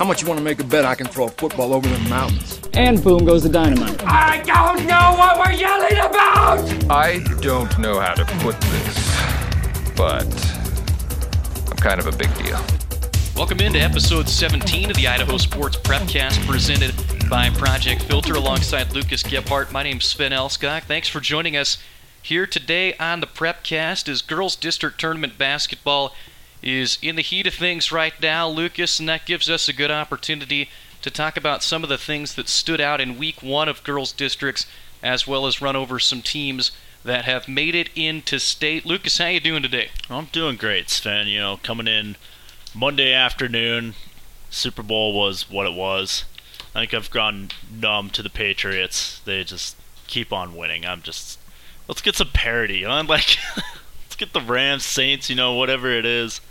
How much you want to make a bet I can throw a football over the mountains? And boom goes the dynamite. I don't know what we're yelling about! I don't know how to put this, but I'm kind of a big deal. Welcome into episode 17 of the Idaho Sports PrepCast, presented by Project Filter, alongside Lucas Gebhart. My name's Sven Elskog. Thanks for joining us here today on the PrepCast as girls district tournament basketball is in the heat of things right now, Lucas, and that gives us a good opportunity to talk about some of the things that stood out in week one of girls districts, as well as run over some teams that have made it into state. Lucas, how you doing today? I'm doing great, Sven. You know, coming in Monday afternoon, Super Bowl was what it was. I think I've gone numb to the Patriots. They just keep on winning. Let's get some parity. I'm like, let's get the Rams, Saints, you know, whatever it is.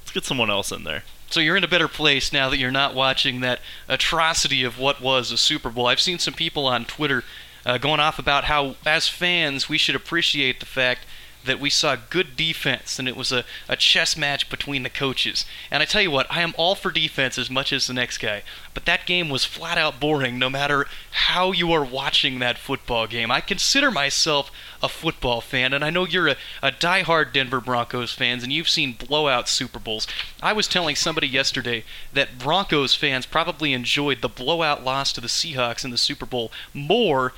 Let's get someone else in there. So you're in a better place now that you're not watching that atrocity of what was a Super Bowl. I've seen some people on Twitter going off about how, as fans, we should appreciate the fact that we saw good defense, and it was a chess match between the coaches. And I tell you what, I am all for defense as much as the next guy, but that game was flat out boring no matter how you are watching that football game. I consider myself a football fan, and I know you're a diehard Denver Broncos fans, and you've seen blowout Super Bowls. I was telling somebody yesterday that Broncos fans probably enjoyed the blowout loss to the Seahawks in the Super Bowl more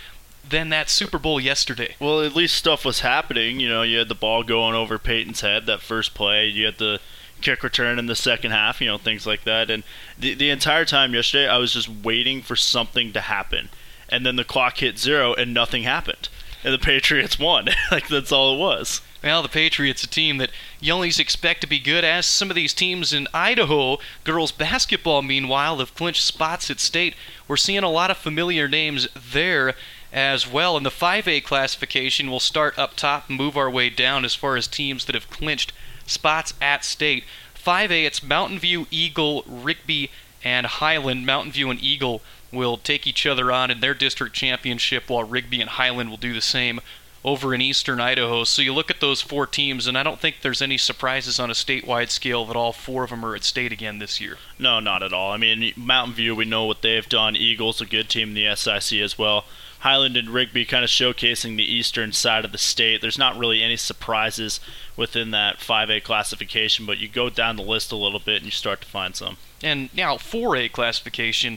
than that Super Bowl yesterday. Well, at least stuff was happening. You know, you had the ball going over Peyton's head that first play. You had the kick return in the second half, you know, things like that. And the entire time yesterday, I was just waiting for something to happen. And then the clock hit zero and nothing happened. And the Patriots won. Like, that's all it was. Well, the Patriots, a team that you only expect to be good, as some of these teams in Idaho girls basketball, meanwhile, have clinched spots at state. We're seeing a lot of familiar names there as well. In the 5A classification, we'll start up top and move our way down as far as teams that have clinched spots at state. 5A, it's Mountain View, Eagle, Rigby, and Highland. Mountain View and Eagle will take each other on in their district championship, while Rigby and Highland will do the same over in eastern Idaho. So you look at those four teams, and I don't think there's any surprises on a statewide scale that all four of them are at state again this year. No, not at all. I mean, Mountain View, we know what they've done. Eagle's a good team in the SIC as well. Highland and Rigby kind of showcasing the eastern side of the state. There's not really any surprises within that 5A classification, but you go down the list a little bit and you start to find some. And now 4A classification,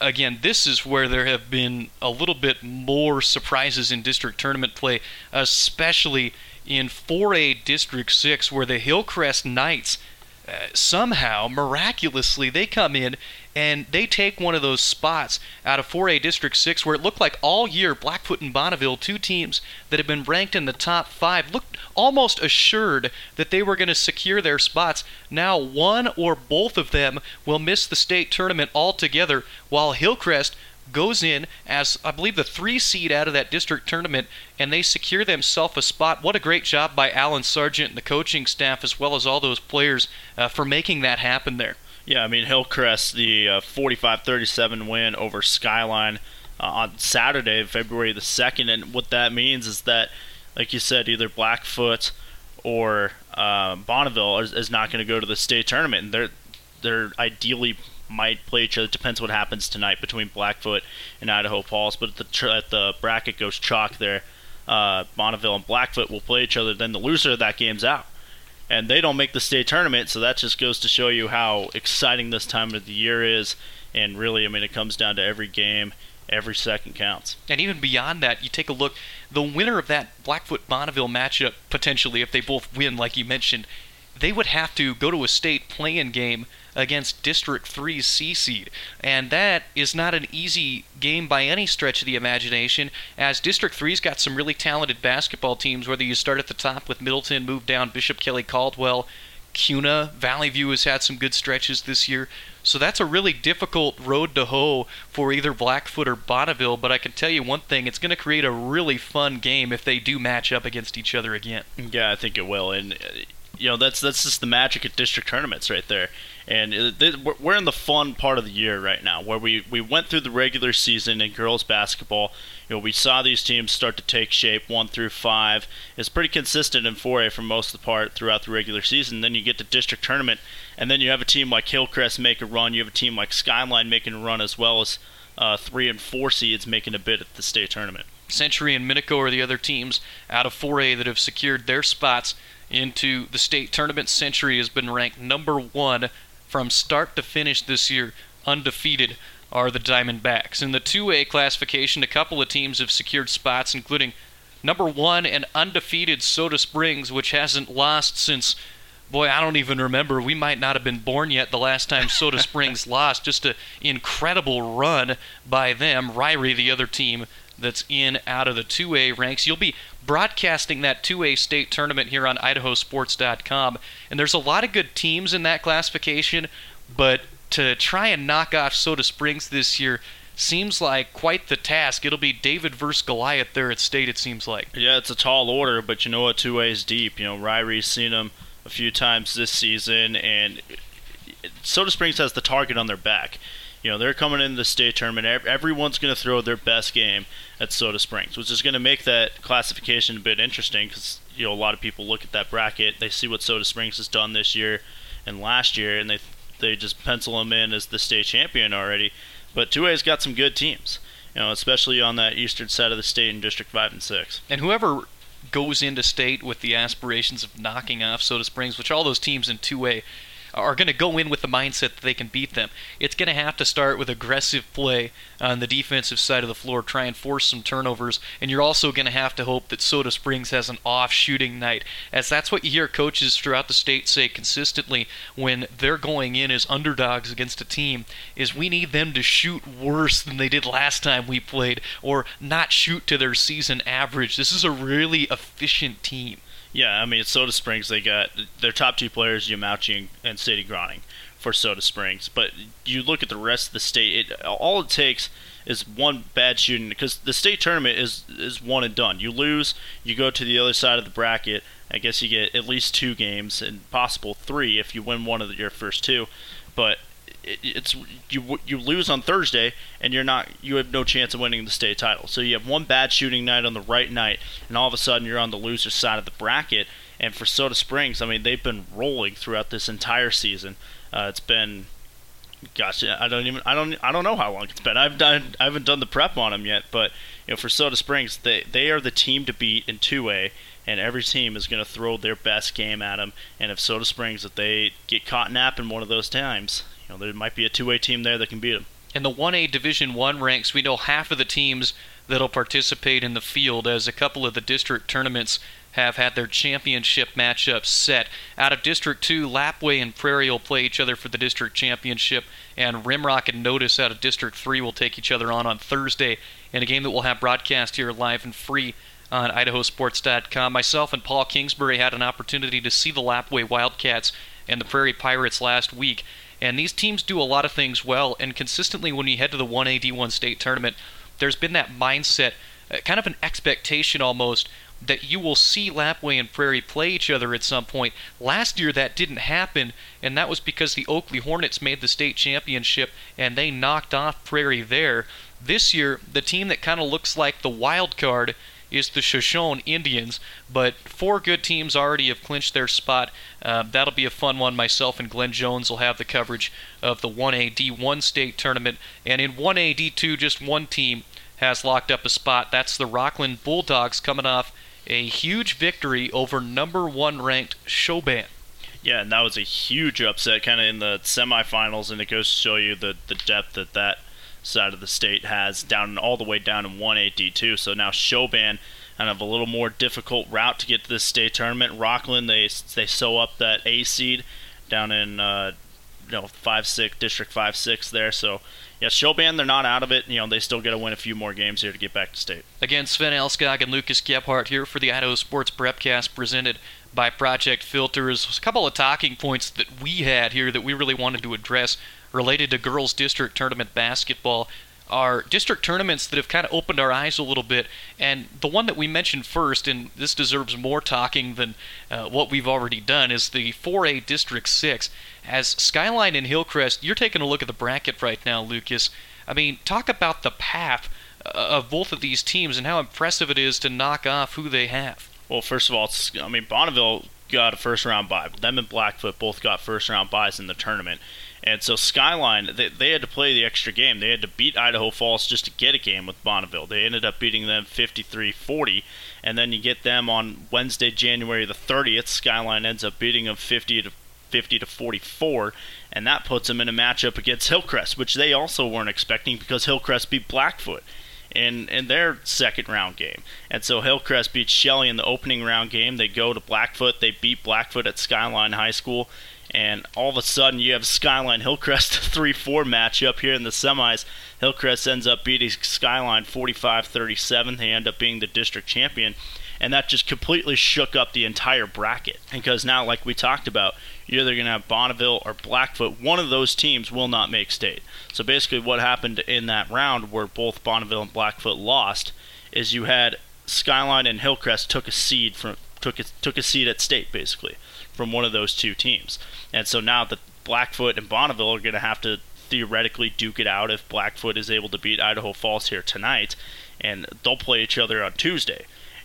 again, this is where there have been a little bit more surprises in district tournament play, especially in 4A District 6, where the Hillcrest Knights somehow, miraculously, they come in and they take one of those spots out of 4A District 6, where it looked like all year Blackfoot and Bonneville, two teams that had been ranked in the top five, looked almost assured that they were going to secure their spots. Now one or both of them will miss the state tournament altogether, while Hillcrest goes in as, I believe, the 3 seed out of that district tournament, and they secure themselves a spot. What a great job by Alan Sargent and the coaching staff, as well as all those players for making that happen there. Yeah, I mean, Hillcrest, the 45-37 win over Skyline on Saturday, February the 2nd, and what that means is that, like you said, either Blackfoot or Bonneville is not going to go to the state tournament, and they're ideally might play each other. Depends what happens tonight between Blackfoot and Idaho Falls. But at the bracket goes chalk there. Bonneville and Blackfoot will play each other. Then the loser of that game's out. And they don't make the state tournament, so that just goes to show you how exciting this time of the year is. And really, I mean, it comes down to every game. Every second counts. And even beyond that, you take a look. The winner of that Blackfoot-Bonneville matchup, potentially, if they both win, like you mentioned, they would have to go to a state play-in game against District 3's C seed. And that is not an easy game by any stretch of the imagination, as District 3's got some really talented basketball teams, whether you start at the top with Middleton, move down Bishop Kelly Caldwell, Kuna, Valley View has had some good stretches this year. So that's a really difficult road to hoe for either Blackfoot or Bonneville, but I can tell you one thing, it's going to create a really fun game if they do match up against each other again. Yeah, I think it will. And you know, that's just the magic of district tournaments right there. And we're in the fun part of the year right now, where we went through the regular season in girls basketball. You know, we saw these teams start to take shape 1 through 5. It's pretty consistent in 4A for most of the part throughout the regular season. Then you get to district tournament, and then you have a team like Hillcrest make a run. You have a team like Skyline making a run, as well as 3 and 4 seeds making a bid at the state tournament. Century and Minico are the other teams out of 4A that have secured their spots into the state tournament. Century has been ranked number 1. From start to finish this year, undefeated are the Diamondbacks. In the 2A classification, a couple of teams have secured spots, including number 1 and undefeated Soda Springs, which hasn't lost since, boy, I don't even remember. We might not have been born yet the last time Soda Springs lost. Just an incredible run by them. Ryrie, the other team that's in out of the 2A ranks. You'll be broadcasting that 2A state tournament here on IdahoSports.com, and there's a lot of good teams in that classification, but to try and knock off Soda Springs this year seems like quite the task. It'll be David versus Goliath there at state, it seems like. Yeah, it's a tall order, but you know what, 2A's deep. You know, Ryrie's seen them a few times this season, and Soda Springs has the target on their back. You know, they're coming into the state tournament. Everyone's going to throw their best game at Soda Springs, which is going to make that classification a bit interesting because, you know, a lot of people look at that bracket. They see what Soda Springs has done this year and last year, and they just pencil them in as the state champion already. But 2A's got some good teams, you know, especially on that eastern side of the state in District 5 and 6. And whoever goes into state with the aspirations of knocking off Soda Springs, which all those teams in 2A are going to go in with the mindset that they can beat them. It's going to have to start with aggressive play on the defensive side of the floor, try and force some turnovers, and you're also going to have to hope that Soda Springs has an off shooting night, as that's what you hear coaches throughout the state say consistently when they're going in as underdogs against a team, is we need them to shoot worse than they did last time we played, or not shoot to their season average. This is a really efficient team. Yeah, I mean, at Soda Springs, they got their top 2 players, Yamauchi and Sadie Groning, for Soda Springs. But you look at the rest of the state, all it takes is one bad shooting, because the state tournament is one and done. You lose, you go to the other side of the bracket. I guess you get at least 2 games, and possible 3 if you win one of your first 2. But it's you lose on Thursday, and you have no chance of winning the state title. So you have one bad shooting night on the right night, and all of a sudden you're on the loser side of the bracket. And for Soda Springs, I mean, they've been rolling throughout this entire season. It's been, gosh, I don't know how long it's been. I haven't done the prep on them yet, but you know, for Soda Springs, they are the team to beat in 2A. And every team is going to throw their best game at them. And if Soda Springs, if they get caught napping one of those times, you know, there might be a 2A team there that can beat them. In the 1A Division I ranks, we know half of the teams that'll participate in the field, as a couple of the district tournaments have had their championship matchups set. Out of District 2, Lapwai and Prairie will play each other for the district championship, and Rimrock and Notice out of District 3 will take each other on Thursday in a game that we'll have broadcast here live and free on IdahoSports.com. Myself and Paul Kingsbury had an opportunity to see the Lapwai Wildcats and the Prairie Pirates last week, and these teams do a lot of things well, and consistently when you head to the 1A D1 state tournament, there's been that mindset, kind of an expectation almost, that you will see Lapwai and Prairie play each other at some point. Last year that didn't happen, and that was because the Oakley Hornets made the state championship and they knocked off Prairie there. This year, the team that kind of looks like the wild card is the Shoshone Indians, but 4 good teams already have clinched their spot. That'll be a fun one. Myself and Glenn Jones will have the coverage of the 1A D1 state tournament. And in 1A D2, just one team has locked up a spot. That's the Rockland Bulldogs, coming off a huge victory over number 1 ranked Choban. Yeah, and that was a huge upset kind of in the semifinals, and it goes to show you the depth that side of the state has down, all the way down in 1A D2. So now Choban kind of a little more difficult route to get to this state tournament. Rockland, they sew up that A seed down in 5-6 District 5-6 there. So yeah, Choban, they're not out of it. You know, they still got to win a few more games here to get back to state. Again, Sven Elskog and Lucas Gebhart here for the Idaho Sports PrepCast, presented by Project Filters. A couple of talking points that we had here that we really wanted to address related to girls district tournament basketball. are district tournaments that have kind of opened our eyes a little bit. And the one that we mentioned first, and this deserves more talking than what we've already done, is the 4A District 6. As Skyline and Hillcrest, you're taking a look at the bracket right now, Lucas. I mean, talk about the path of both of these teams and how impressive it is to knock off who they have. Well, first of all, Bonneville got a first-round bye. Them and Blackfoot both got first-round byes in the tournament. And so Skyline, they had to play the extra game. They had to beat Idaho Falls just to get a game with Bonneville. They ended up beating them 53-40, and then you get them on Wednesday, January the 30th. Skyline ends up beating them 50 to 44, and that puts them in a matchup against Hillcrest, which they also weren't expecting because Hillcrest beat Blackfoot in their second round game. And so Hillcrest beats Shelley in the opening round game. They go to Blackfoot. They beat Blackfoot at Skyline High School. And all of a sudden, you have Skyline-Hillcrest 3-4 matchup here in the semis. Hillcrest ends up beating Skyline 45-37. They end up being the district champion. And that just completely shook up the entire bracket. Because now, like we talked about, you're either going to have Bonneville or Blackfoot. One of those teams will not make state. So basically what happened in that round where both Bonneville and Blackfoot lost is you had Skyline and Hillcrest took a seed at state, basically, from one of those two teams. And so now that Blackfoot and Bonneville are going to have to theoretically duke it out if Blackfoot is able to beat Idaho Falls here tonight, and they'll play each other on Tuesday.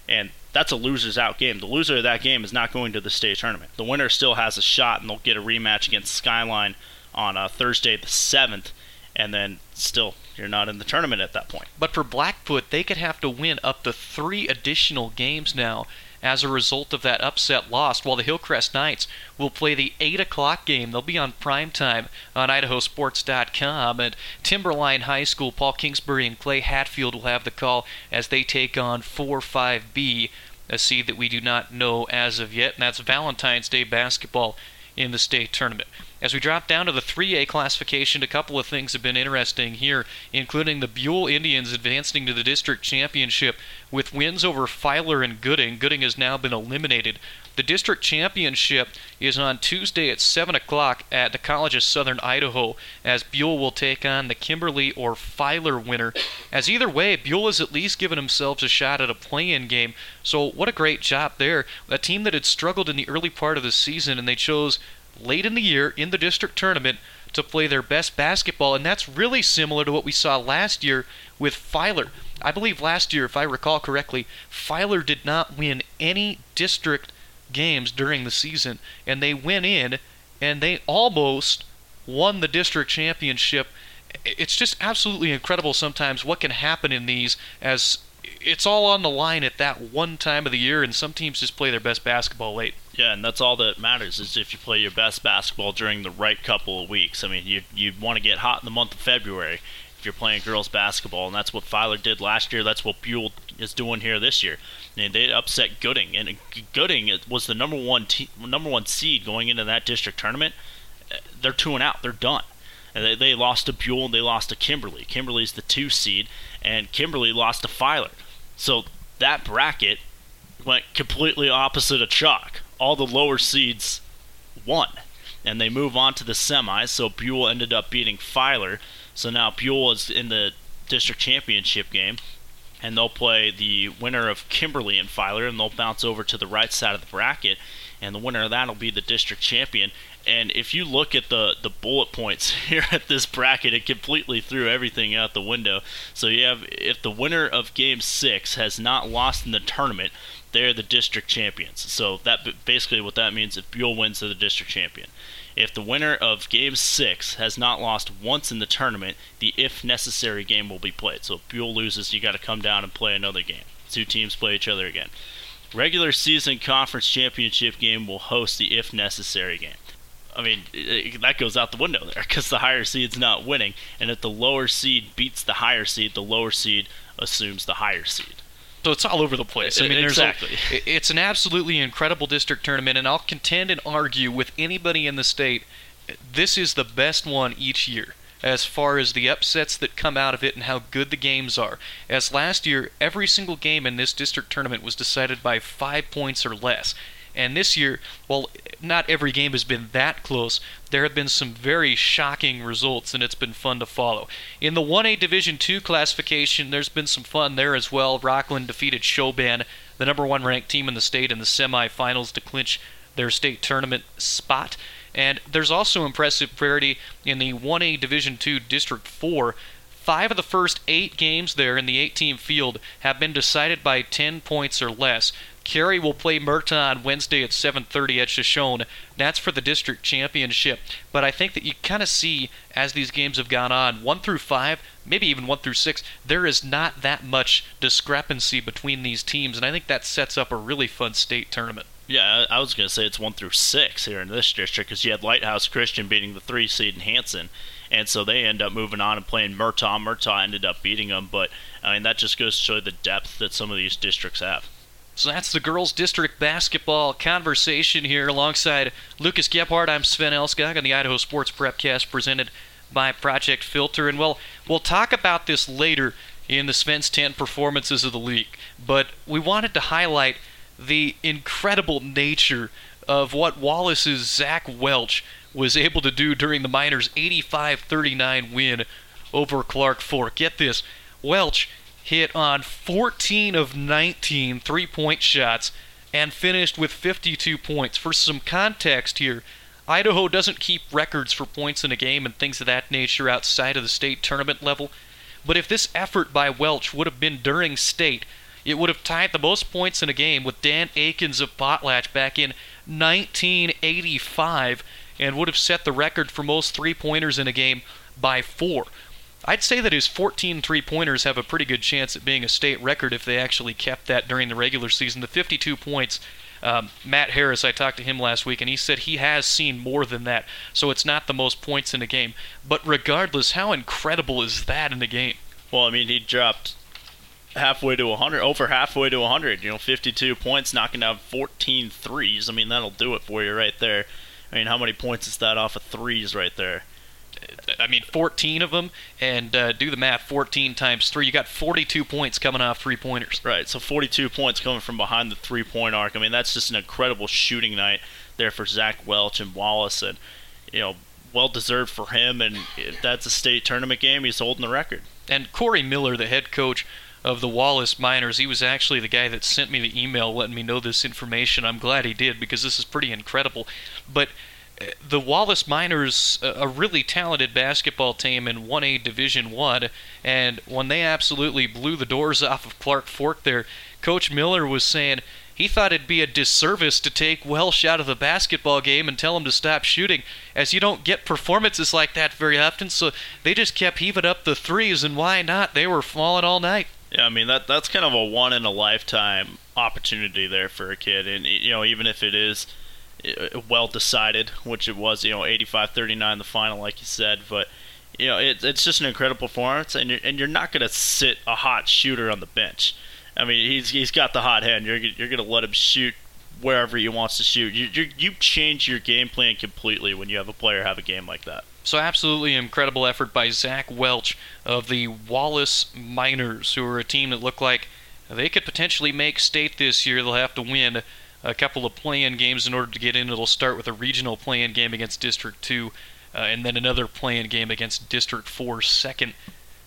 And that's a losers out game. The loser of that game is not going to the state tournament. The winner still has a shot, and they'll get a rematch against Skyline on Thursday the 7th, and then still you're not in the tournament at that point. But for Blackfoot, they could have to win up to 3 additional games now as a result of that upset loss, while the Hillcrest Knights will play the 8 o'clock game. They'll be on primetime on IdahoSports.com. And Timberline High School, Paul Kingsbury and Clay Hatfield will have the call as they take on 4-5B, a seed that we do not know as of yet, and that's Valentine's Day basketball in the state tournament. As we drop down to the 3A classification, a couple of things have been interesting here, including the Buhl Indians advancing to the district championship with wins over Filer and Gooding. Gooding has now been eliminated. The district championship is on Tuesday at 7 o'clock at the College of Southern Idaho, as Buhl will take on the Kimberly or Filer winner. As either way, Buhl has at least given themselves a shot at a play-in game, so what a great job there. A team that had struggled in the early part of the season, and they chose late in the year in the district tournament to play their best basketball, and that's really similar to what we saw last year with Filer. I believe last year, if I recall correctly, Filer did not win any district games during the season, and they went in and they almost won the district championship. It's just absolutely incredible sometimes what can happen in these, as it's all on the line at that one time of the year, and some teams just play their best basketball late. Yeah, and that's all that matters is if you play your best basketball during the right couple of weeks. I mean, you want to get hot in the month of February if you're playing girls basketball, and that's what Filer did last year. That's what Buhl is doing here this year. I mean, they upset Gooding, and Gooding was the number one seed going into that district tournament. They're 2-0. They're done. They lost to Buhl and they lost to Kimberly. Kimberly's the 2 seed, and Kimberly lost to Filer. So that bracket went completely opposite of chalk. All the lower seeds won, and they move on to the semis. So Buhl ended up beating Filer. So now Buhl is in the district championship game, and they'll play the winner of Kimberly and Filer, and they'll bounce over to the right side of the bracket, and the winner of that will be the district champion. And if you look at the bullet points here at this bracket, it completely threw everything out the window. So you have, if the winner of Game 6 has not lost in the tournament, they're the district champions. So that basically what that means, if Buhl wins, they're the district champion. If the winner of Game 6 has not lost once in the tournament, the if necessary game will be played. So if Buhl loses, you got to come down and play another game. 2 teams play each other again. Regular season conference championship game will host the if necessary game. I mean, that goes out the window there because the higher seed's not winning. And if the lower seed beats the higher seed, the lower seed assumes the higher seed. So it's all over the place. I mean, exactly. It's an absolutely incredible district tournament, and I'll contend and argue with anybody in the state, this is the best one each year as far as the upsets that come out of it and how good the games are. As last year, every single game in this district tournament was decided by 5 points or less. And this year, while not every game has been that close, there have been some very shocking results, and it's been fun to follow. In the 1A Division II classification, there's been some fun there as well. Rockland defeated Choban, the number one ranked team in the state, in the semifinals to clinch their state tournament spot. And there's also impressive parity in the 1A Division II District 4. 5 of the first 8 games there in the 8-team field have been decided by 10 points or less. Cary will play Merton on Wednesday at 7:30 at Shoshone. That's for the district championship. But I think that you kind of see, as these games have gone on, 1 through 5, maybe even 1 through 6, there is not that much discrepancy between these teams, and I think that sets up a really fun state tournament. Yeah, I was going to say it's 1 through 6 here in this district, because you had Lighthouse Christian beating the 3 seed in Hanson. And so they end up moving on and playing Murtaugh. Murtaugh ended up beating them, but I mean that just goes to show the depth that some of these districts have. So that's the girls' district basketball conversation here alongside Lucas Gebhart. I'm Sven Elskog on the Idaho Sports PrepCast presented by Project Filter. And we'll talk about this later in the Sven's 10 performances of the league, but we wanted to highlight the incredible nature of what Wallace's Zach Welch was able to do during the Miners' 85-39 win over Clark Fork. Get this, Welch hit on 14 of 19 three-point shots and finished with 52 points. For some context here, Idaho doesn't keep records for points in a game and things of that nature outside of the state tournament level, but if this effort by Welch would have been during state, it would have tied the most points in a game with Dan Akins of Potlatch back in 1985, and would have set the record for most three-pointers in a game by 4. I'd say that his 14 three-pointers have a pretty good chance at being a state record if they actually kept that during the regular season. The 52 points, Matt Harris, I talked to him last week, and he said he has seen more than that, so it's not the most points in a game. But regardless, how incredible is that in a game? Well, I mean, he dropped over halfway to 100, 52 points, knocking down 14 threes. I mean, that'll do it for you right there. I mean, how many points is that off of threes right there? I mean, 14 of them, and do the math, 14 times 3. You got 42 points coming off three-pointers. Right, so 42 points coming from behind the three-point arc. I mean, that's just an incredible shooting night there for Zach Welch and Wallace, and, well-deserved for him, and if that's a state tournament game, he's holding the record. And Corey Miller, the head coach of the Wallace Miners, he was actually the guy that sent me the email letting me know this information. I'm glad he did, because this is pretty incredible. But the Wallace Miners, a really talented basketball team in 1A Division 1, and when they absolutely blew the doors off of Clark Fork there, Coach Miller was saying he thought it'd be a disservice to take Welsh out of the basketball game and tell him to stop shooting, as you don't get performances like that very often, so they just kept heaving up the threes, and why not? They were falling all night. Yeah, I mean, that's kind of a one-in-a-lifetime opportunity there for a kid. And, even if it is well-decided, which it was, 85-39 the final, like you said. But, it's just an incredible performance, and you're not going to sit a hot shooter on the bench. I mean, he's got the hot hand. You're going to let him shoot wherever he wants to shoot. You change your game plan completely when you have a player have a game like that. So absolutely incredible effort by Zach Welch of the Wallace Miners, who are a team that look like they could potentially make state this year. They'll have to win a couple of play-in games in order to get in. It'll start with a regional play-in game against District 2, and then another play-in game against District 4 second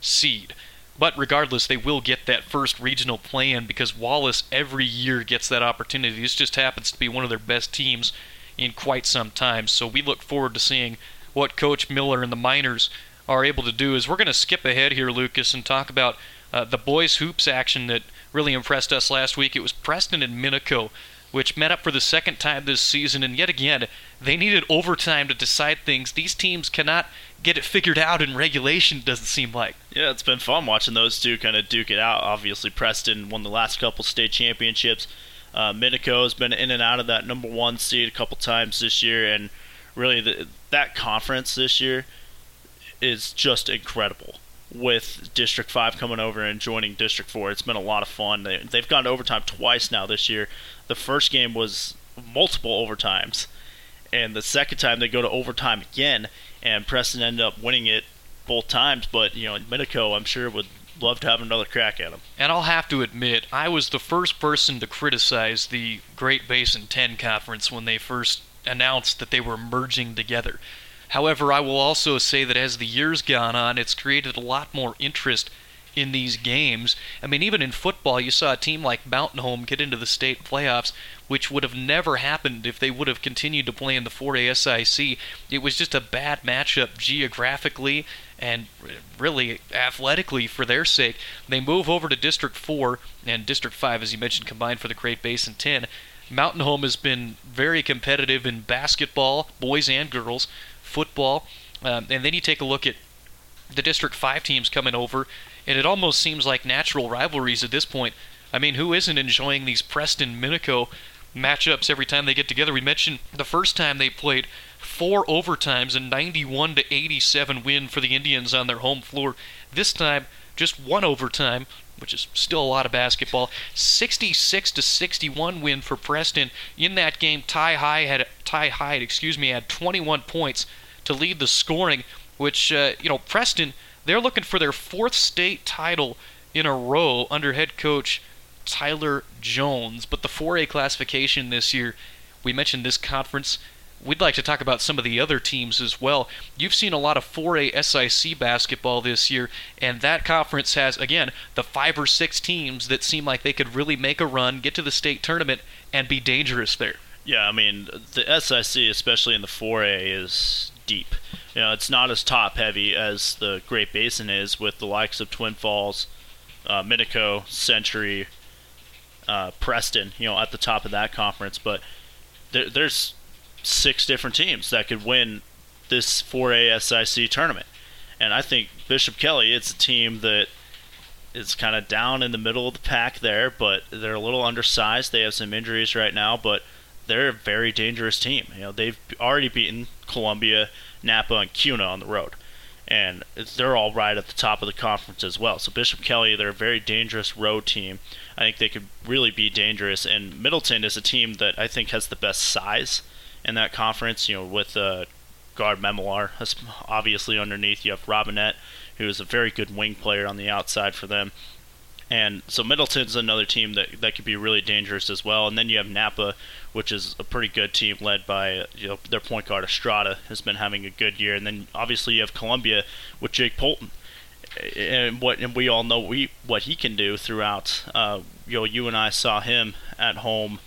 seed. But regardless, they will get that first regional play-in because Wallace every year gets that opportunity. This just happens to be one of their best teams in quite some time. So we look forward to seeing what Coach Miller and the Miners are able to do. Is we're going to skip ahead here, Lucas, and talk about the boys' hoops action that really impressed us last week. It was Preston and Minico, which met up for the second time this season, and yet again, they needed overtime to decide things. These teams cannot get it figured out in regulation, it doesn't seem like. Yeah, it's been fun watching those two kind of duke it out. Obviously, Preston won the last couple state championships. Minico has been in and out of that number one seed a couple times this year, and really, that conference this year is just incredible. With District 5 coming over and joining District 4, it's been a lot of fun. They've gone to overtime twice now this year. The first game was multiple overtimes, and the second time they go to overtime again, and Preston ended up winning it both times. But, Minico, I'm sure, would love to have another crack at them. And I'll have to admit, I was the first person to criticize the Great Basin 10 Conference when they first announced that they were merging together. However, I will also say that as the years gone on, it's created a lot more interest in these games. I mean, even in football, you saw a team like Mountain Home get into the state playoffs, which would have never happened if they would have continued to play in the 4A SIC. It was just a bad matchup geographically and really athletically for their sake. They move over to District 4 and District 5, as you mentioned, combined for the Great Basin 10. Mountain Home has been very competitive in basketball, boys and girls, football, and then you take a look at the District 5 teams coming over, and it almost seems like natural rivalries at this point. I mean, who isn't enjoying these Preston-Minico matchups every time they get together? We mentioned the first time they played 4 overtimes, a 91-87 win for the Indians on their home floor. This time, just 1 overtime, which is still a lot of basketball. 66-61 win for Preston. In that game, Ty Hyde had 21 points to lead the scoring, which, Preston, they're looking for their 4th state title in a row under head coach Tyler Jones. But the 4A classification this year, we mentioned this conference. We'd like to talk about some of the other teams as well. You've seen a lot of 4A SIC basketball this year, and that conference has, again, the 5 or 6 teams that seem like they could really make a run, get to the state tournament, and be dangerous there. Yeah, I mean, the SIC, especially in the 4A, is deep. You know, it's not as top-heavy as the Great Basin is with the likes of Twin Falls, Minico, Century, Preston, at the top of that conference. But there's 6 different teams that could win this 4A SIC tournament. And I think Bishop Kelly, it's a team that is kind of down in the middle of the pack there, but they're a little undersized. They have some injuries right now, but they're a very dangerous team. They've already beaten Columbia, Napa, and Kuna on the road. And they're all right at the top of the conference as well. So Bishop Kelly, they're a very dangerous road team. I think they could really be dangerous. And Middleton is a team that I think has the best size in that conference, with guard Memoir, obviously underneath. You have Robinette, who is a very good wing player on the outside for them. And so Middleton's another team that could be really dangerous as well. And then you have Napa, which is a pretty good team led by their point guard Estrada, has been having a good year. And then obviously you have Columbia with Jake Polton, and we all know what he can do throughout. You and I saw him at home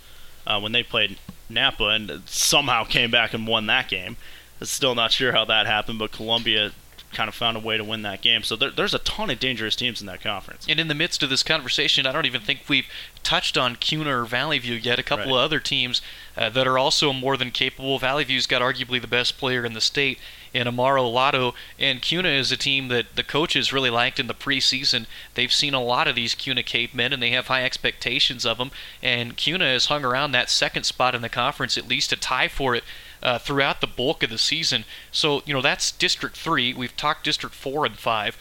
when they played Napa and somehow came back and won that game. I'm still not sure how that happened, but Columbia kind of found a way to win that game. So there's a ton of dangerous teams in that conference. And in the midst of this conversation, I don't even think we've touched on Kuna or Valley View yet. A couple of other teams that are also more than capable. Valley View's got arguably the best player in the state in Amaro Lotto, and Kuna is a team that the coaches really liked in the preseason. They've seen a lot of these Kuna Cavemen, and they have high expectations of them, and Kuna has hung around that 2nd spot in the conference, at least a tie for it, throughout the bulk of the season. So, that's District 3. We've talked District 4 and 5.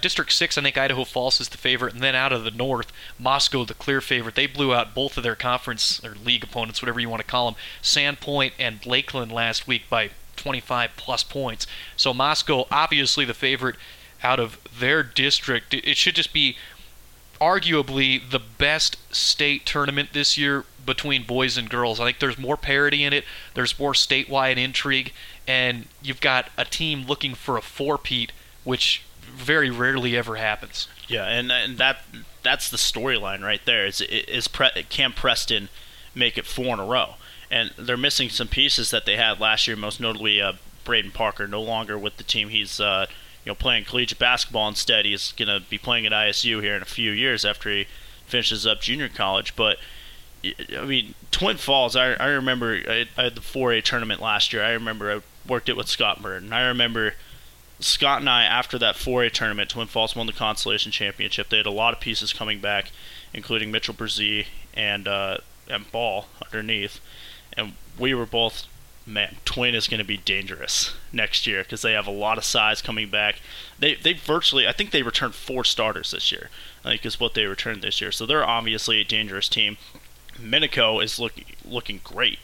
District 6, I think Idaho Falls is the favorite, and then out of the north, Moscow, the clear favorite. They blew out both of their conference or league opponents, whatever you want to call them, Sandpoint and Lakeland last week by 25-plus points. So Moscow, obviously the favorite out of their district. It should just be arguably the best state tournament this year between boys and girls. I think there's more parity in it. There's more statewide intrigue. And you've got a team looking for a four-peat, which very rarely ever happens. Yeah, and that's the storyline right there. Can Preston make it 4 in a row? And they're missing some pieces that they had last year, most notably Braden Parker, no longer with the team. He's playing collegiate basketball instead. He's going to be playing at ISU here in a few years after he finishes up junior college. But, I mean, Twin Falls, I remember I had the 4A tournament last year. I remember I worked it with Scott Burton. I remember Scott and I, after that 4A tournament, Twin Falls won the Consolation Championship. They had a lot of pieces coming back, including Mitchell Brzee and Buhl underneath. And we were both, Twin is going to be dangerous next year because they have a lot of size coming back. They virtually, I think they returned 4 starters this year, I think is what they returned this year. So they're obviously a dangerous team. Minico is looking great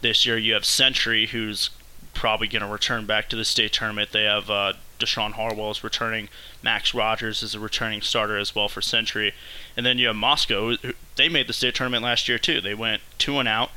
this year. You have Century, who's probably going to return back to the state tournament. They have Deshaun Harwell is returning. Max Rogers is a returning starter as well for Century. And then you have Moscow. They made the state tournament last year, too. They went 2-0.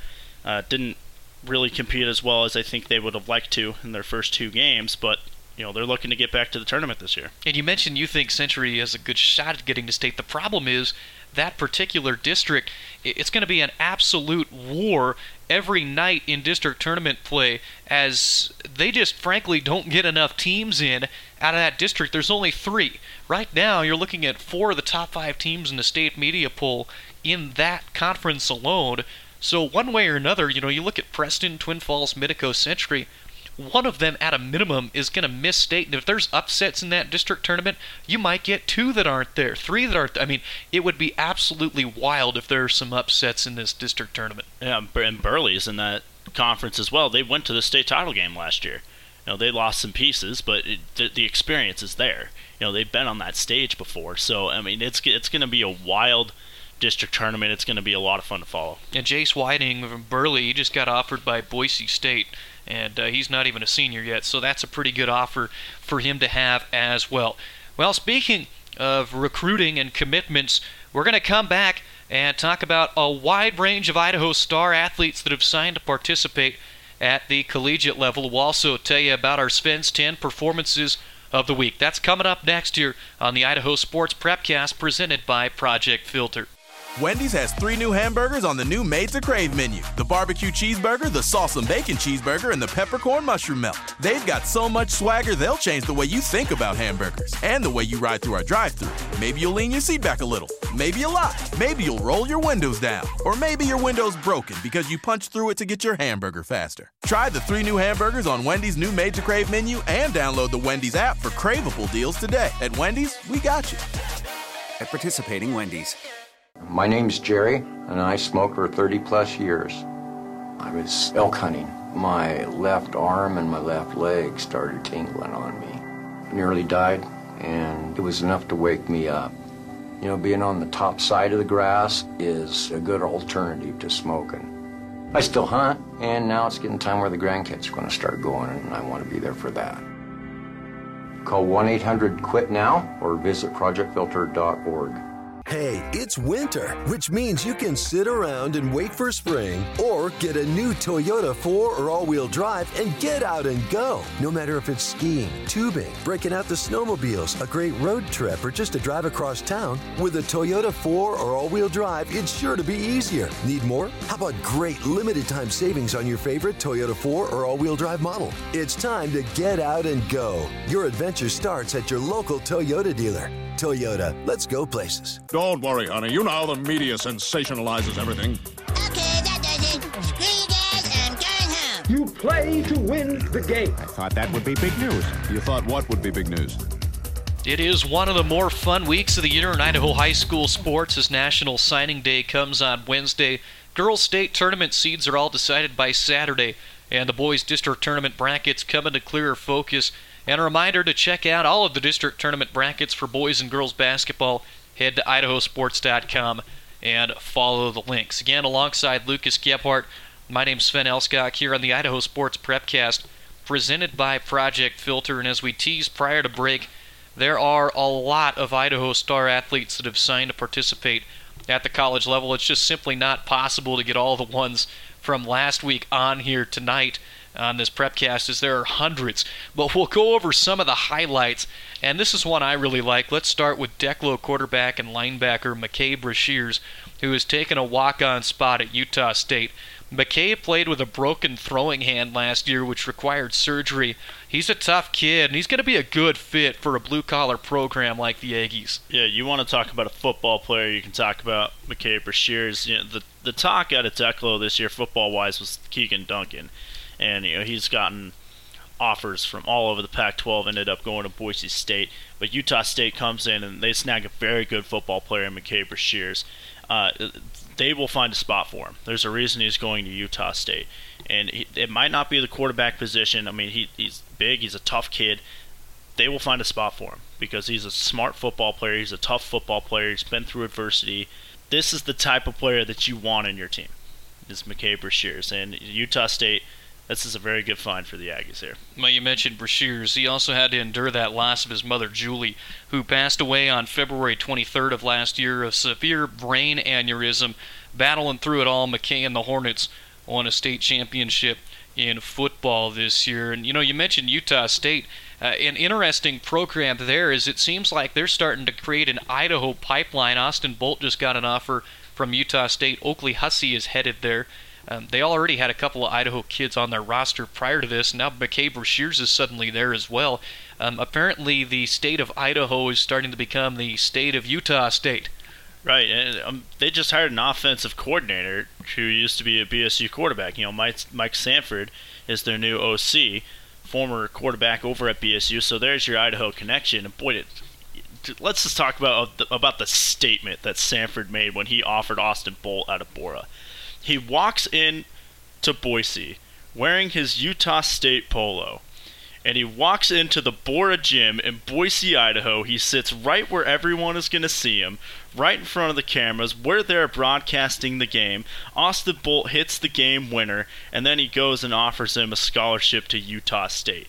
Didn't really compete as well as I think they would have liked to in their first two games, but you know, they're looking to get back to the tournament this year. And you mentioned you think Century has a good shot at getting to state. The problem is that particular district, it's going to be an absolute war every night in district tournament play, as they just frankly don't get enough teams in out of that district. There's only three. Right now, you're looking at four of the top five teams in the state media poll in that conference alone. So one way or another, you know, you look at Preston, Twin Falls, Minico, Century, one of them at a minimum is going to miss state. And if there's upsets in that district tournament, you might get two that aren't there, three that aren't there. I mean, it would be absolutely wild if there are some upsets in this district tournament. Yeah, and Burley's in that conference as well. They went to the state title game last year. You know, they lost some pieces, but the experience is there. You know, they've been on that stage before. So, I mean, it's going to be a wild district tournament. It's going to be a lot of fun to follow. And Jace Whiting from Burley, he just got offered by Boise State, and he's not even a senior yet, so that's a pretty good offer for him to have as well. Well, speaking of recruiting and commitments, we're going to come back and talk about a wide range of Idaho star athletes that have signed to participate at the collegiate level. We'll also tell you about our Sven's 10 performances of the week. That's coming up next here on the Idaho Sports PrepCast, presented by Project Filter. Wendy's has three new hamburgers on the new Made to Crave menu. The barbecue cheeseburger, the sauce and bacon cheeseburger, and the peppercorn mushroom melt. They've got so much swagger, they'll change the way you think about hamburgers and the way you ride through our drive-thru. Maybe you'll lean your seat back a little, maybe a lot, maybe you'll roll your windows down, or maybe your window's broken because you punched through it to get your hamburger faster. Try the three new hamburgers on Wendy's new Made to Crave menu and download the Wendy's app for craveable deals today. At Wendy's, we got you. At participating Wendy's. My name's Jerry, and I smoked for 30-plus years. I was elk hunting. My left arm and my left leg started tingling on me. I nearly died, and it was enough to wake me up. You know, being on the top side of the grass is a good alternative to smoking. I still hunt, and now it's getting time where the grandkids are going to start going, and I want to be there for that. Call 1-800-QUIT-NOW or visit projectfilter.org. Hey, it's winter, which means you can sit around and wait for spring or get a new Toyota 4 or all-wheel drive and get out and go. No matter if it's skiing, tubing, breaking out the snowmobiles, a great road trip, or just a drive across town, with a Toyota 4 or all-wheel drive, it's sure to be easier. Need more? How about great limited-time savings on your favorite Toyota 4 or all-wheel drive model? It's time to get out and go. Your adventure starts at your local Toyota dealer. Toyota, let's go places. Don't worry, honey. You know how the media sensationalizes everything. Okay, that does it. Screw you guys, I'm going home. You play to win the game. I thought that would be big news. You thought what would be big news? It is one of the more fun weeks of the year in Idaho high school sports, as National Signing Day comes on Wednesday. Girls' state tournament seeds are all decided by Saturday, and the boys' district tournament brackets come into clearer focus. And a reminder to check out all of the district tournament brackets for boys and girls basketball. Head to IdahoSports.com and follow the links. Again, alongside Lucas Gebhart, my name's Sven Elskog here on the Idaho Sports PrepCast, presented by Project Filter. And as we teased prior to break, there are a lot of Idaho star athletes that have signed to participate at the college level. It's just simply not possible to get all the ones from last week on here tonight on this PrepCast, as there are hundreds. But we'll go over some of the highlights, and this is one I really like. Let's start with Declo quarterback and linebacker McKay Brashears, who has taken a walk-on spot at Utah State. McKay played with a broken throwing hand last year, which required surgery. He's a tough kid, and he's going to be a good fit for a blue-collar program like the Aggies. Yeah, you want to talk about a football player, you can talk about McKay Brashears. You know, the talk out of Declo this year, football-wise, was Keegan Duncan. And, you know, he's gotten offers from all over the Pac-12, ended up going to Boise State. But Utah State comes in, and they snag a very good football player in McKay Brashears. They will find a spot for him. There's a reason he's going to Utah State. And it might not be the quarterback position. I mean, he's big. He's a tough kid. They will find a spot for him because he's a smart football player. He's a tough football player. He's been through adversity. This is the type of player that you want in your team, is McKay Brashears. And Utah State this is a very good find for the Aggies here. Well, you mentioned Brashears. He also had to endure that loss of his mother, Julie, who passed away on February 23rd of last year of severe brain aneurysm. Battling through it all, McKay and the Hornets won a state championship in football this year. And, you know, you mentioned Utah State. An interesting program there is it seems like they're starting to create an Idaho pipeline. Austin Bolt just got an offer from Utah State. Oakley Hussey is headed there. They already had a couple of Idaho kids on their roster prior to this. Now McKay Brashears is suddenly there as well. Apparently the state of Idaho is starting to become the state of Utah State. Right, and they just hired an offensive coordinator who used to be a BSU quarterback. You know, Mike Sanford is their new OC, former quarterback over at BSU. So there's your Idaho connection. And boy, let's just talk about the statement that Sanford made when he offered Austin Bolt out of Bora. He walks in to Boise wearing his Utah State polo, and he walks into the Bora gym in Boise, Idaho. He sits right where everyone is going to see him, right in front of the cameras, where they're broadcasting the game. Austin Bolt hits the game winner, and then he goes and offers him a scholarship to Utah State.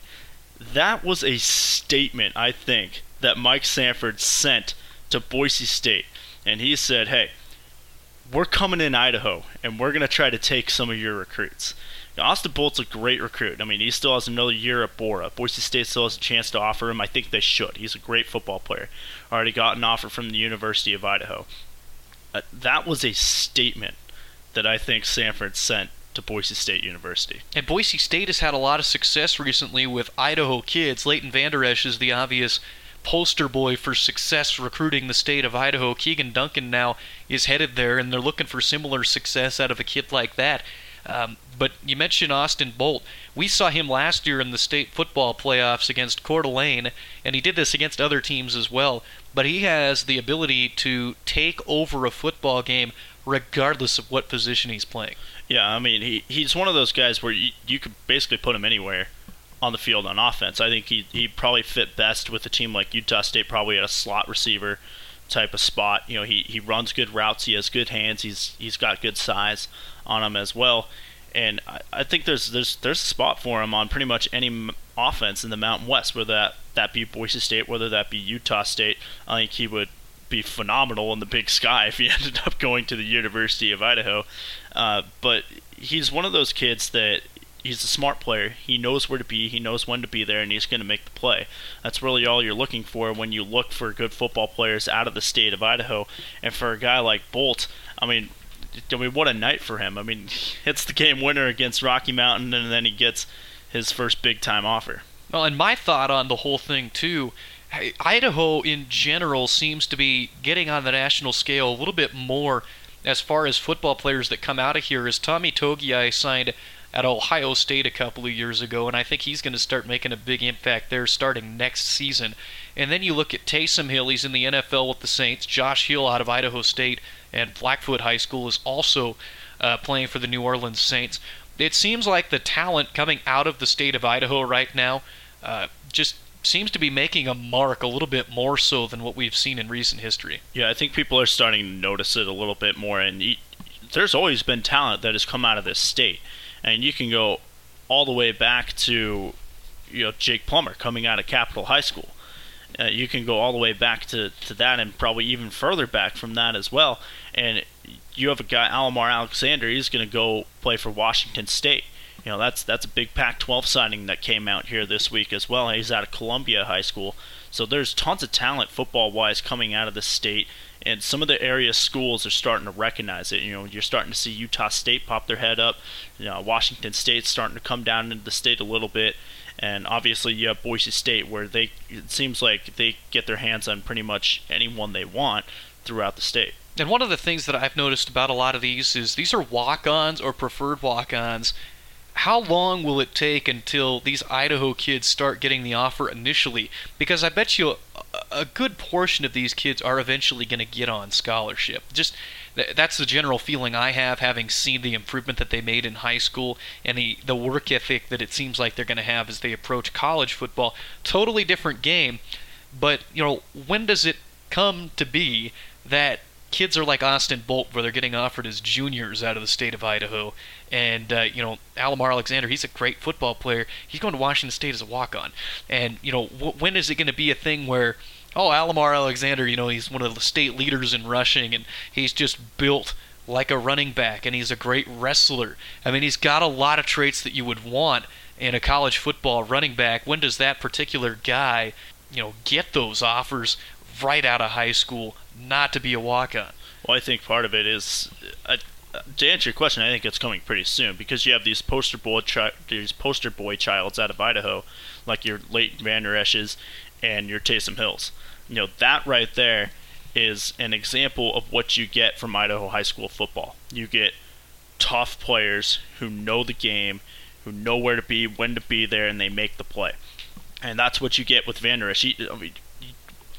That was a statement, I think, that Mike Sanford sent to Boise State. And he said, hey, we're coming in Idaho, and we're going to try to take some of your recruits. Now, Austin Bolt's a great recruit. I mean, he still has another year at Bora. Boise State still has a chance to offer him. I think they should. He's a great football player. Already got an offer from the University of Idaho. That was a statement that I think Sanford sent to Boise State University. And Boise State has had a lot of success recently with Idaho kids. Leighton Vander Esch is the obvious poster boy for success recruiting the state of Idaho. Keegan Duncan now is headed there, and they're looking for similar success out of a kid like that. But you mentioned Austin Bolt. We saw him last year in the state football playoffs against Coeur d'Alene, and he did this against other teams as well. But he has the ability to take over a football game regardless of what position he's playing. Yeah, I mean, he's one of those guys where you could basically put him anywhere on the field on offense. I think he'd probably fit best with a team like Utah State, probably at a slot receiver type of spot. You know, he runs good routes, he has good hands, he's got good size on him as well. And I think there's a spot for him on pretty much any offense in the Mountain West, whether that be Boise State, whether that be Utah State. I think he would be phenomenal in the Big Sky if he ended up going to the University of Idaho. But he's one of those kids that he's a smart player. He knows where to be. He knows when to be there, and he's going to make the play. That's really all you're looking for when you look for good football players out of the state of Idaho. And for a guy like Bolt, I mean, what a night for him. I mean, it's the game winner against Rocky Mountain, and then he gets his first big-time offer. Well, and my thought on the whole thing, too, Idaho in general seems to be getting on the national scale a little bit more as far as football players that come out of here. As Tommy Togiai signed at Ohio State a couple of years ago, and I think he's going to start making a big impact there starting next season. And then you look at Taysom Hill. He's in the NFL with the Saints. Josh Hill out of Idaho State and Blackfoot High School is also playing for the New Orleans Saints. It seems like the talent coming out of the state of Idaho right now just seems to be making a mark a little bit more so than what we've seen in recent history. Yeah, I think people are starting to notice it a little bit more, and there's always been talent that has come out of this state. And you can go all the way back to, you know, Jake Plummer coming out of Capitol High School. You can go all the way back to that, and probably even further back from that as well. And you have a guy, Alomar Alexander. He's going to go play for Washington State. You know, that's a big Pac-12 signing that came out here this week as well. He's out of Columbia High School. So there's tons of talent football-wise coming out of the state, and some of the area schools are starting to recognize it. You know, you're starting to see Utah State pop their head up. You know, Washington State's starting to come down into the state a little bit. And obviously you have Boise State, where it seems like they get their hands on pretty much anyone they want throughout the state. And one of the things that I've noticed about a lot of these is these are walk-ons or preferred walk-ons. How long will it take until these Idaho kids start getting the offer initially? Because I bet you a good portion of these kids are eventually going to get on scholarship. Just that's the general feeling I have, having seen the improvement that they made in high school and the work ethic that it seems like they're going to have as they approach college football. Totally different game, but you know, when does it come to be that kids are like Austin Bolt, where they're getting offered as juniors out of the state of Idaho. And, Alomar Alexander, he's a great football player. He's going to Washington State as a walk-on. And, when is it going to be a thing where, Alomar Alexander, he's one of the state leaders in rushing, and he's just built like a running back, and he's a great wrestler. I mean, he's got a lot of traits that you would want in a college football running back. When does that particular guy, get those offers right out of high school, not to be a walk-on? Well, I think part of it is, to answer your question, I think it's coming pretty soon, because you have these poster boy childs out of Idaho, like your Leighton Vander Esch's and your Taysom Hills. That right there is an example of what you get from Idaho high school football. You get tough players who know the game, who know where to be, when to be there, and they make the play. And that's what you get with Vander Esch.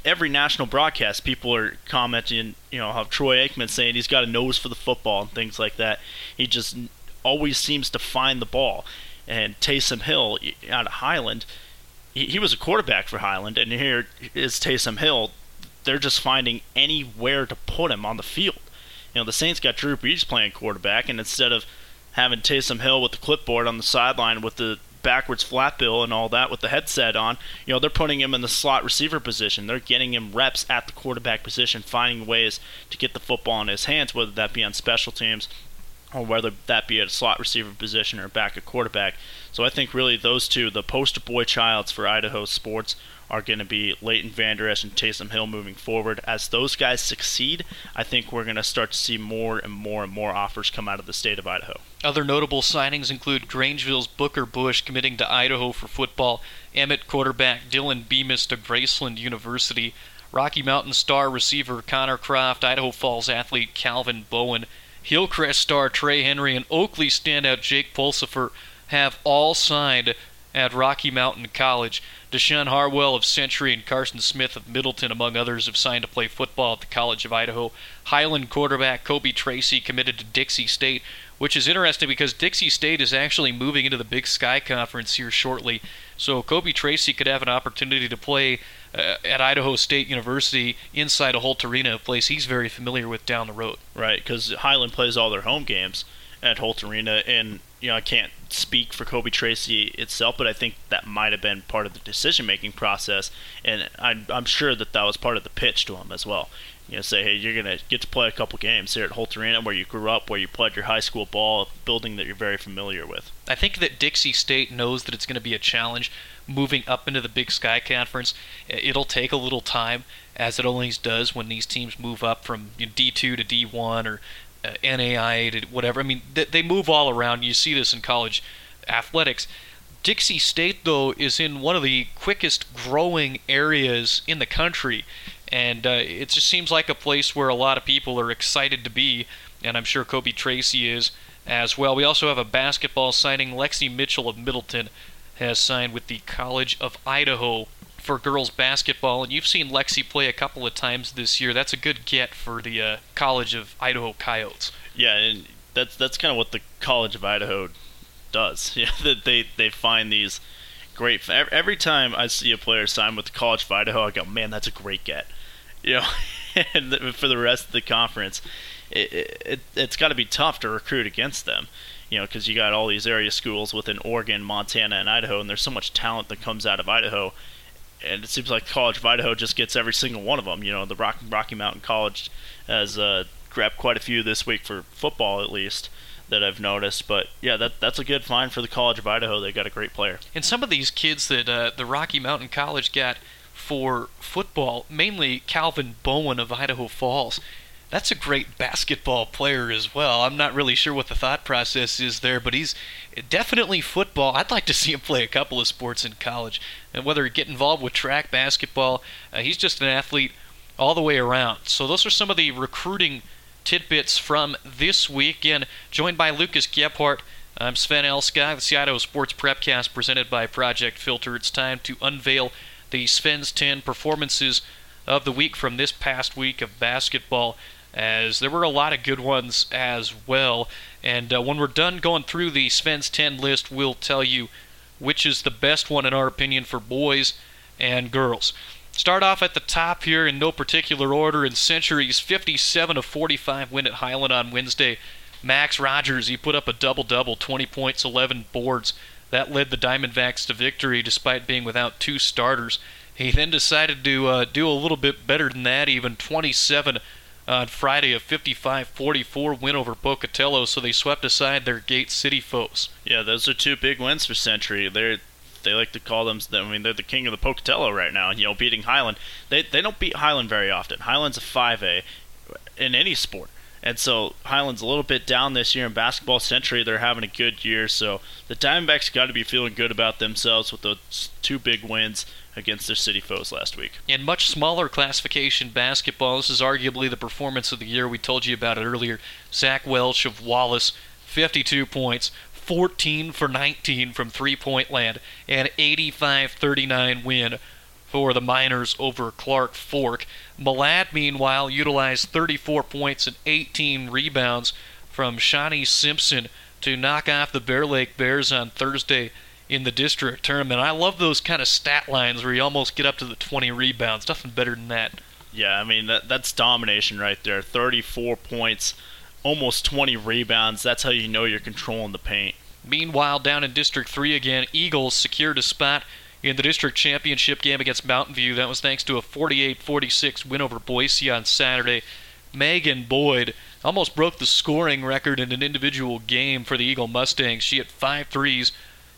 Every national broadcast, people are commenting, how Troy Aikman's saying he's got a nose for the football and things like that. He just always seems to find the ball. And Taysom Hill out of Highland, he was a quarterback for Highland, and here is Taysom Hill. They're just finding anywhere to put him on the field. The Saints got Drew Brees playing quarterback, and instead of having Taysom Hill with the clipboard on the sideline with the backwards flat bill and all that with the headset on, they're putting him in the slot receiver position. They're getting him reps at the quarterback position, finding ways to get the football in his hands, whether that be on special teams or whether that be at a slot receiver position or back at quarterback. So I think really those two, the poster boy childs for Idaho sports, are going to be Leighton Vander Esch and Taysom Hill moving forward. As those guys succeed, I think we're going to start to see more and more and more offers come out of the state of Idaho. Other notable signings include Grangeville's Booker Bush committing to Idaho for football, Emmett quarterback Dylan Bemis to Graceland University, Rocky Mountain star receiver Connor Croft, Idaho Falls athlete Calvin Bowen, Hillcrest star Trey Henry, and Oakley standout Jake Pulsifer have all signed at Rocky Mountain College. Deshaun Harwell of Century and Carson Smith of Middleton, among others, have signed to play football at the College of Idaho. Highland quarterback Kobe Tracy committed to Dixie State, which is interesting because Dixie State is actually moving into the Big Sky Conference here shortly. So Kobe Tracy could have an opportunity to play at Idaho State University inside a Holt Arena, a place he's very familiar with down the road. Right, because Highland plays all their home games at Holt Arena, and I can't speak for Kobe Tracy itself, but I think that might have been part of the decision-making process, and I'm sure that was part of the pitch to him as well. Say, hey, you're going to get to play a couple games here at Holt Arena where you grew up, where you played your high school ball, a building that you're very familiar with. I think that Dixie State knows that it's going to be a challenge moving up into the Big Sky Conference. It'll take a little time, as it always does when these teams move up from D2 to D1 or NAIA to whatever. I mean, they move all around. You see this in college athletics. Dixie State, though, is in one of the quickest growing areas in the country, and it just seems like a place where a lot of people are excited to be, and I'm sure Kobe Tracy is as well. We also have a basketball signing. Lexi Mitchell of Middleton has signed with the College of Idaho for girls basketball, and you've seen Lexi play a couple of times this year. That's a good get for the College of Idaho Coyotes. Yeah, and that's kind of what the College of Idaho does. Yeah, that they find these great. Every time I see a player sign with the College of Idaho, I go, man, that's a great get. And for the rest of the conference, it's got to be tough to recruit against them. Because you got all these area schools within Oregon, Montana, and Idaho, and there's so much talent that comes out of Idaho. And it seems like College of Idaho just gets every single one of them. The Rocky Mountain College has grabbed quite a few this week for football, at least, that I've noticed. But, yeah, that's a good find for the College of Idaho. They got a great player. And some of these kids that the Rocky Mountain College got for football, mainly Calvin Bowen of Idaho Falls, that's a great basketball player as well. I'm not really sure what the thought process is there, but he's definitely football. I'd like to see him play a couple of sports in college, and whether he get involved with track, basketball, he's just an athlete all the way around. So those are some of the recruiting tidbits from this week. Again, joined by Lucas Gebhart. I'm Sven Elskog. It's the Idaho Sports PrepCast presented by Project Filter. It's time to unveil the Sven's 10 performances of the week from this past week of basketball, as there were a lot of good ones as well. And when we're done going through the Sven's 10 list, we'll tell you which is the best one in our opinion for boys and girls. Start off at the top here in no particular order in Century's 57-45 win at Highland on Wednesday. Max Rogers, he put up a double-double, 20 points, 11 boards. That led the Diamondbacks to victory despite being without two starters. He then decided to do a little bit better than that, even 27 on Friday, a 55-44 win over Pocatello, so they swept aside their Gate City foes. Yeah, those are two big wins for Century. They like to call them, I mean, they're the king of the Pocatello right now, you know, beating Highland. They don't beat Highland very often. Highland's a 5A in any sport. And so Highland's a little bit down this year in basketball. Century, they're having a good year. So the Diamondbacks got to be feeling good about themselves with those two big wins against their city foes last week. In much smaller classification basketball, this is arguably the performance of the year. We told you about it earlier. Zach Welch of Wallace, 52 points. 14 for 19 from three-point land, and 85-39 win for the Miners over Clark Fork. Malad, meanwhile, utilized 34 points and 18 rebounds from Shawnee Simpson to knock off the Bear Lake Bears on Thursday in the district tournament. I love those kind of stat lines where you almost get up to the 20 rebounds. Nothing better than that. Yeah, I mean, that's domination right there. 34 points, almost 20 rebounds. That's how you know you're controlling the paint. Meanwhile, down in District 3 again, Eagles secured a spot in the district championship game against Mountain View. That was thanks to a 48-46 win over Boise on Saturday. Megan Boyd almost broke the scoring record in an individual game for the Eagle Mustangs. She hit 5 threes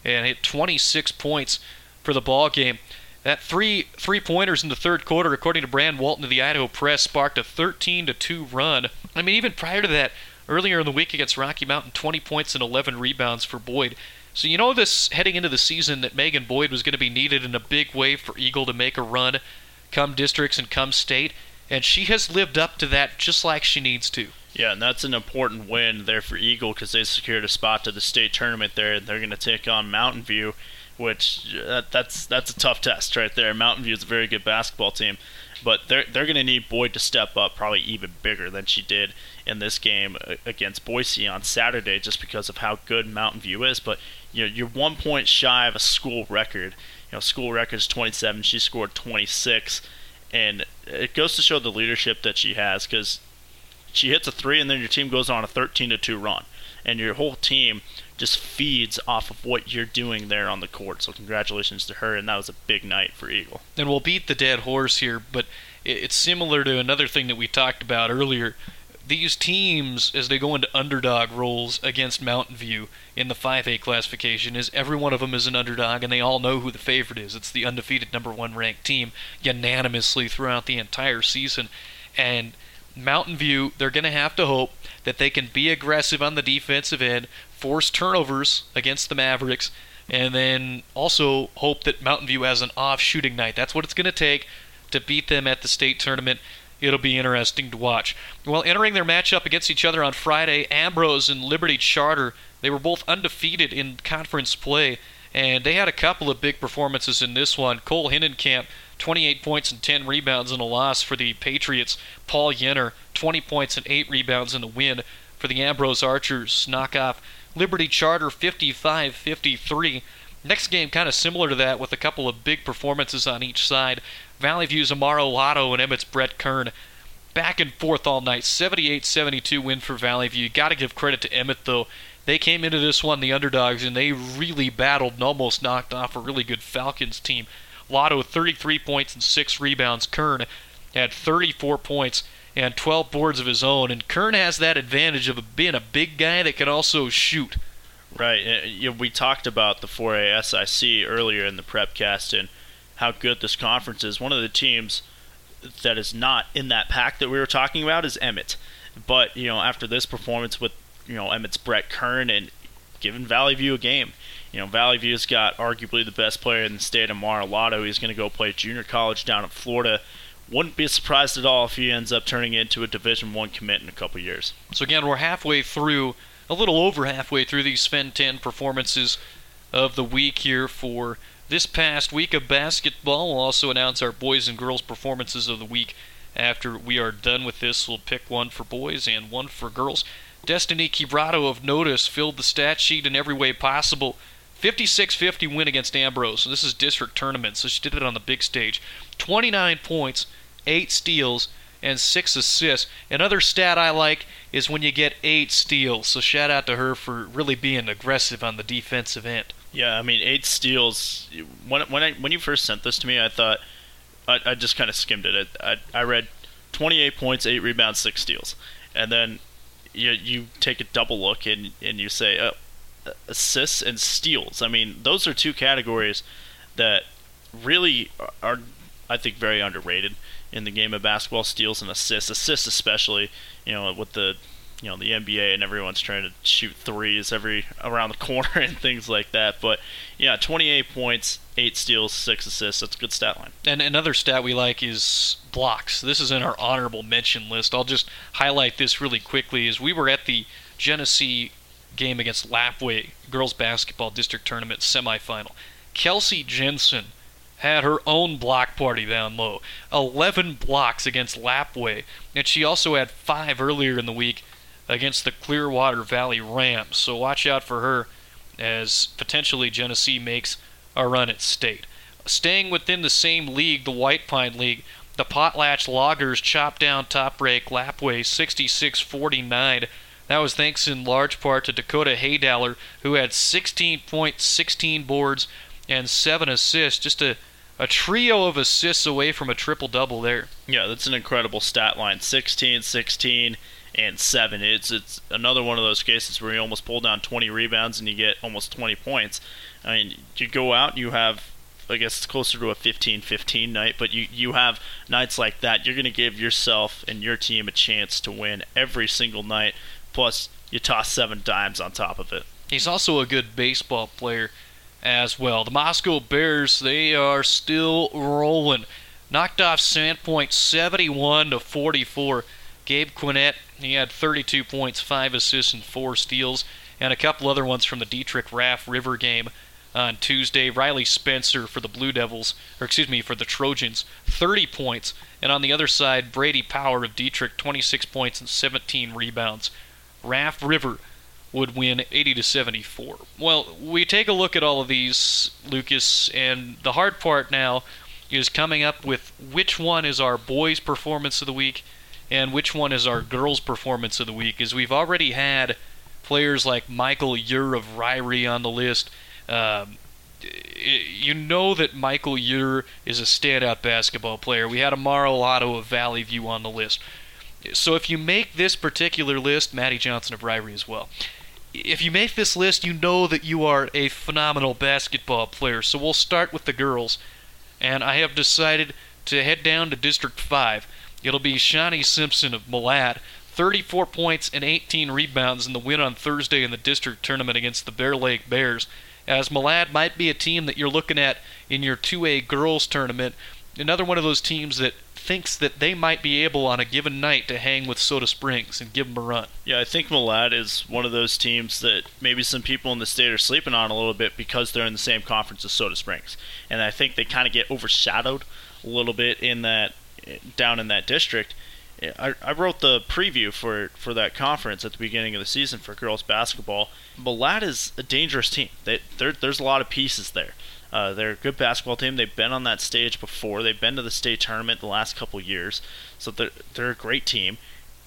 and hit 26 points for the ball game. That three-pointers in the third quarter, according to Brand Walton of the Idaho Press, sparked a 13-2 run. I mean, even prior to that, earlier in the week against Rocky Mountain, 20 points and 11 rebounds for Boyd. So you know this, heading into the season, that Megan Boyd was going to be needed in a big way for Eagle to make a run, come districts and come state. And she has lived up to that just like she needs to. Yeah, and that's an important win there for Eagle because they secured a spot to the state tournament there. They're going to take on Mountain View, which that's a tough test right there. Mountain View is a very good basketball team, but they're going to need Boyd to step up probably even bigger than she did in this game against Boise on Saturday just because of how good Mountain View is. But you know, you're 1 point shy of a school record. You know, school record's 27. She scored 26, and it goes to show the leadership that she has because she hits a three, and then your team goes on a 13-2 run, and your whole team just feeds off of what you're doing there on the court. So congratulations to her, and that was a big night for Eagle. And we'll beat the dead horse here, but it's similar to another thing that we talked about earlier. These teams, as they go into underdog roles against Mountain View in the 5A classification, is every one of them is an underdog, and they all know who the favorite is. It's the undefeated number one ranked team unanimously throughout the entire season. And Mountain View, they're going to have to hope that they can be aggressive on the defensive end, force turnovers against the Mavericks, and then also hope that Mountain View has an off shooting night. That's what it's going to take to beat them at the state tournament. It'll be interesting to watch. Well, entering their matchup against each other on Friday, Ambrose and Liberty Charter, they were both undefeated in conference play, and they had a couple of big performances in this one. Cole Hindenkamp, 28 points and 10 rebounds in a loss for the Patriots. Paul Yenner, 20 points and 8 rebounds in the win for the Ambrose Archers. Knock off Liberty Charter 55-53. Next game kind of similar to that with a couple of big performances on each side. Valley View's Amaro Lotto and Emmett's Brett Kern back and forth all night. 78-72 win for Valley View. You got to give credit to Emmett, though. They came into this one, the underdogs, and they really battled and almost knocked off a really good Falcons team. Lotto, 33 points and 6 rebounds. Kern had 34 points and 12 boards of his own. And Kern has that advantage of being a big guy that can also shoot. Right. You know, we talked about the 4A SIC earlier in the PrepCast and how good this conference is. One of the teams that is not in that pack that we were talking about is Emmett. But, you know, after this performance with, you know, Emmett's Brett Kern and giving Valley View a game. You know, Valley View's got arguably the best player in the state of Mar-a-Lago. He's going to go play junior college down in Florida. Wouldn't be surprised at all if he ends up turning into a Division I commit in a couple years. So again, we're halfway through, a little over halfway through these Sven 10 performances of the week here for this past week of basketball. We'll also announce our boys and girls performances of the week after we are done with this. We'll pick one for boys and one for girls. Destiny Quebrado of Notice filled the stat sheet in every way possible. 56-50 win against Ambrose. So this is district tournament, so she did it on the big stage. 29 points, 8 steals, and 6 assists. Another stat I like is when you get 8 steals. So shout out to her for really being aggressive on the defensive end. Yeah, I mean, 8 steals. When you first sent this to me, I thought I just kind of skimmed it. I read 28 points, 8 rebounds, 6 steals. And then you take a double look and you say, assists and steals. I mean, those are two categories that really are, I think, very underrated in the game of basketball. Steals and assists. Assists especially, with the the NBA and everyone's trying to shoot threes every around the corner and things like that. But yeah, 28 points, 8 steals, 6 assists. That's a good stat line. And another stat we like is blocks. This is in our honorable mention list. I'll just highlight this really quickly. Is we were at the Genesee game against Lapwai girls basketball district tournament semifinal. Kelsey Jensen had her own block party down low. 11 blocks against Lapwai, and she also had 5 earlier in the week against the Clearwater Valley Rams. So watch out for her as potentially Genesee makes a run at state. Staying within the same league, the White Pine League, the Potlatch Loggers chopped down top rank Lapwai 66-49. That was thanks in large part to Dakota Haydaller, who had 16 points, 16 boards, and 7 assists. Just a trio of assists away from a triple-double there. Yeah, that's an incredible stat line. 16, 16, and 7. It's another one of those cases where you almost pull down 20 rebounds and you get almost 20 points. I mean, you go out, you have, I guess it's closer to a 15-15 night, but you have nights like that. You're going to give yourself and your team a chance to win every single night, plus you toss 7 dimes on top of it. He's also a good baseball player as well. The Moscow Bears, they are still rolling. Knocked off Sandpoint 71-44. Gabe Quinnett, he had 32 points, 5 assists, and 4 steals, and a couple other ones from the Dietrich Raff River game on Tuesday. Riley Spencer for the Trojans, 30 points, and on the other side, Brady Power of Dietrich, 26 points and 17 rebounds. Raff River would win 80-74. Well, we take a look at all of these, Lucas, and the hard part now is coming up with which one is our boys' performance of the week and which one is our girls' performance of the week, as we've already had players like Michael Ure of Ryrie on the list. You know that Michael Ure is a standout basketball player. We had Amaro Lotto of Valley View on the list. So if you make this particular list, Maddie Johnson of Ryrie as well, if you make this list, you know that you are a phenomenal basketball player. So we'll start with the girls, and I have decided to head down to District 5. It'll be Shawnee Simpson of Malad, 34 points and 18 rebounds in the win on Thursday in the district tournament against the Bear Lake Bears, as Malad might be a team that you're looking at in your 2A girls tournament, another one of those teams that thinks that they might be able on a given night to hang with Soda Springs and give them a run. Yeah, I think Malad is one of those teams that maybe some people in the state are sleeping on a little bit because they're in the same conference as Soda Springs. And I think they kind of get overshadowed a little bit in that down in that district. I wrote the preview for that conference at the beginning of the season for girls basketball. Malad is a dangerous team. There's a lot of pieces there. They're a good basketball team. They've been on that stage before. They've been to the state tournament the last couple years. So they're a great team.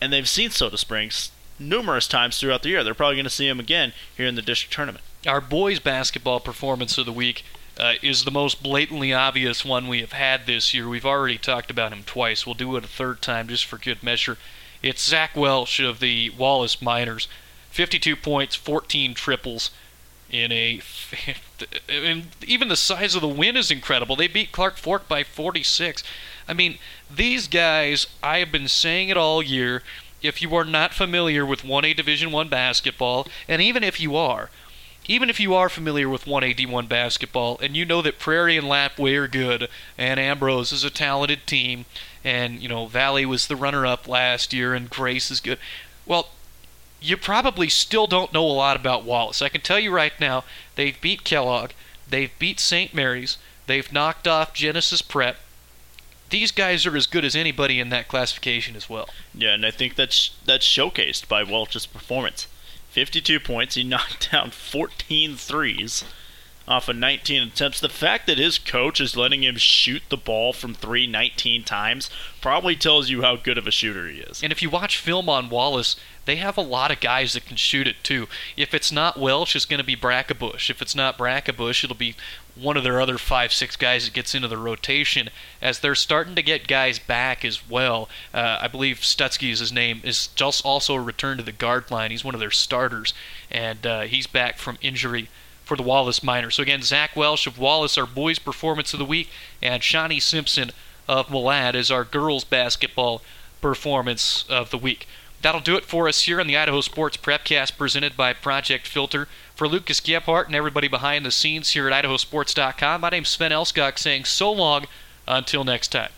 And they've seen Soda Springs numerous times throughout the year. They're probably going to see them again here in the district tournament. Our boys' basketball performance of the week is the most blatantly obvious one we have had this year. We've already talked about him twice. We'll do it a third time just for good measure. It's Zach Welch of the Wallace Miners. 52 points, 14 triples. Even the size of the win is incredible. They beat Clark Fork by 46. I mean, these guys, I have been saying it all year, if you are not familiar with 1A Division I basketball, and even if you are familiar with 1A D1 basketball, and you know that Prairie and Lapwai are good, and Ambrose is a talented team, and, Valley was the runner-up last year, and Grace is good, well, you probably still don't know a lot about Wallace. I can tell you right now, they've beat Kellogg, they've beat St. Mary's, they've knocked off Genesis Prep. These guys are as good as anybody in that classification as well. Yeah, and I think that's showcased by Welch's performance. 52 points, he knocked down 14 threes, off of 19 attempts. The fact that his coach is letting him shoot the ball from 3 19 times probably tells you how good of a shooter he is. And if you watch film on Wallace, they have a lot of guys that can shoot it too. If it's not Welch, it's going to be Brackenbush. If it's not Brackenbush, it'll be one of their other 5-6 guys that gets into the rotation, as they're starting to get guys back as well. I believe Stutzky is his name, is just also returned to the guard line. He's one of their starters, and he's back from injury for the Wallace Miners. So again, Zach Welch of Wallace, our boys' performance of the week, and Shawnee Simpson of Malad is our girls' basketball performance of the week. That'll do it for us here on the Idaho Sports PrepCast, presented by Project Filter. For Lucas Gebhart and everybody behind the scenes here at IdahoSports.com, my name's Sven Elskog, saying so long until next time.